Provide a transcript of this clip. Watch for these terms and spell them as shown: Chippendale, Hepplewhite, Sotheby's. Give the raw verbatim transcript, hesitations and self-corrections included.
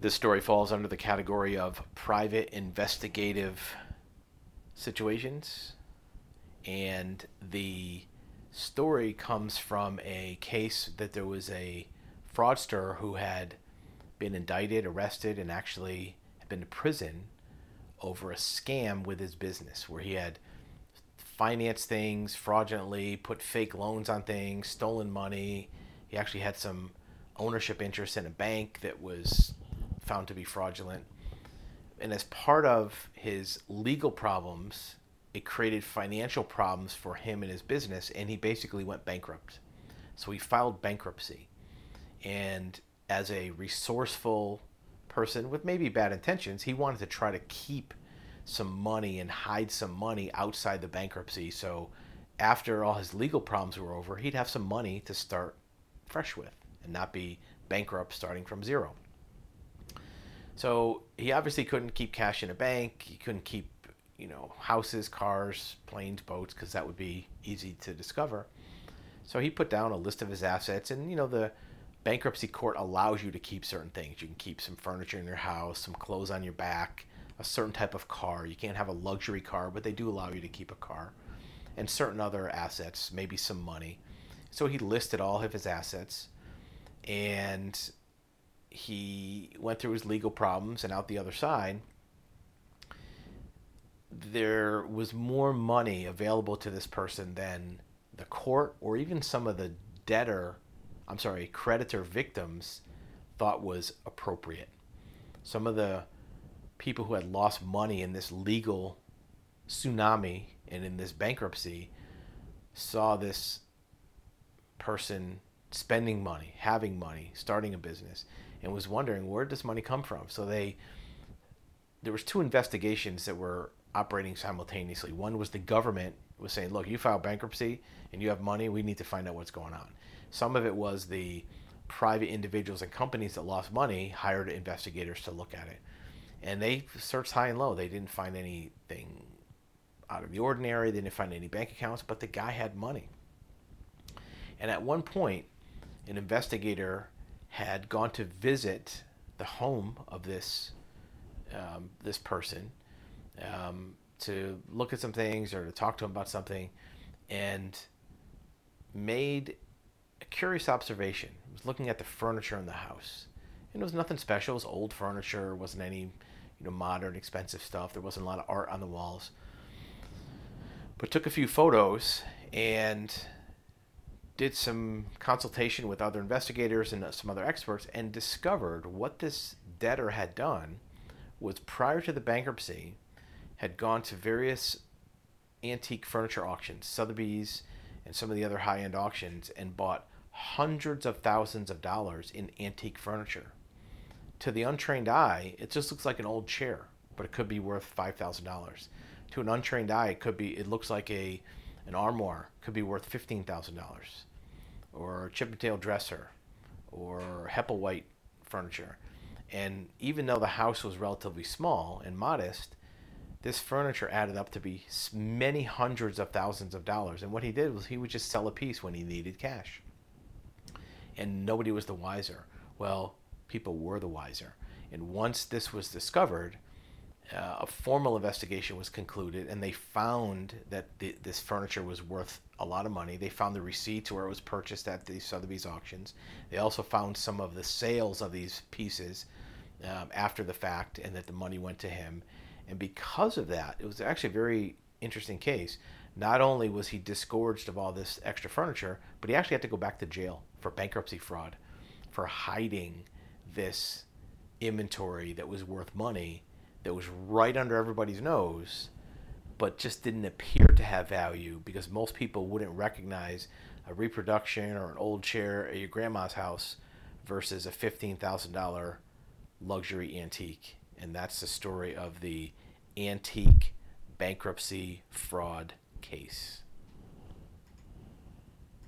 This story falls under the category of private investigative situations, and the story comes from a case that there was a fraudster who had been indicted, arrested, and actually had been to prison over a scam with his business where he had financed things fraudulently, put fake loans on things, stolen money. He actually had some ownership interest in a bank that was found to be fraudulent. And as part of his legal problems, it created financial problems for him and his business, and he basically went bankrupt. So he filed bankruptcy. And as a resourceful person with maybe bad intentions, he wanted to try to keep some money and hide some money outside the bankruptcy. So after all his legal problems were over, he'd have some money to start fresh with and not be bankrupt starting from zero. So he obviously couldn't keep cash in a bank. He couldn't keep, you know, houses, cars, planes, boats, because that would be easy to discover. So he put down a list of his assets, and, you know, the bankruptcy court allows you to keep certain things. You can keep some furniture in your house, some clothes on your back, a certain type of car. You can't have a luxury car, but they do allow you to keep a car, and certain other assets, maybe some money. So he listed all of his assets, and he went through his legal problems, and out the other side, there was more money available to this person than the court or even some of the debtor, I'm sorry, creditor victims thought was appropriate. Some of the people who had lost money in this legal tsunami and in this bankruptcy saw this person spending money, having money, starting a business, and was wondering, where did this money come from? So they, there was two investigations that were operating simultaneously. One was the government was saying, look, you filed bankruptcy and you have money. We need to find out what's going on. Some of it was the private individuals and companies that lost money hired investigators to look at it. And they searched high and low. They didn't find anything out of the ordinary. They didn't find any bank accounts, but the guy had money. And at one point, an investigator had gone to visit the home of this um, this person um, to look at some things or to talk to him about something, and made a curious observation. He was looking at the furniture in the house, and it was nothing special. It was old furniture. It wasn't any, you know, modern, expensive stuff. There wasn't a lot of art on the walls. But took a few photos and did some consultation with other investigators and some other experts, and discovered what this debtor had done was, prior to the bankruptcy, had gone to various antique furniture auctions, Sotheby's and some of the other high-end auctions, and bought hundreds of thousands of dollars in antique furniture. To the untrained eye, it just looks like an old chair, but it could be worth five thousand dollars. To an untrained eye, it could be, it looks like a an armoire, could be worth fifteen thousand dollars. Or a Chippendale dresser, or Hepplewhite furniture. And even though the house was relatively small and modest, this furniture added up to be many hundreds of thousands of dollars. And what he did was he would just sell a piece when he needed cash. And nobody was the wiser. Well, people were the wiser. And once this was discovered, uh, a formal investigation was concluded, and they found that the, this furniture was worth a lot of money. They found the receipts where it was purchased at the Sotheby's auctions. They also found some of the sales of these pieces um, after the fact, and that the money went to him. And because of that, it was actually a very interesting case. Not only was he disgorged of all this extra furniture, but he actually had to go back to jail for bankruptcy fraud, for hiding this inventory that was worth money, that was right under everybody's nose, but just didn't appear to have value because most people wouldn't recognize a reproduction or an old chair at your grandma's house versus a fifteen thousand dollars luxury antique. And that's the story of the antique bankruptcy fraud case.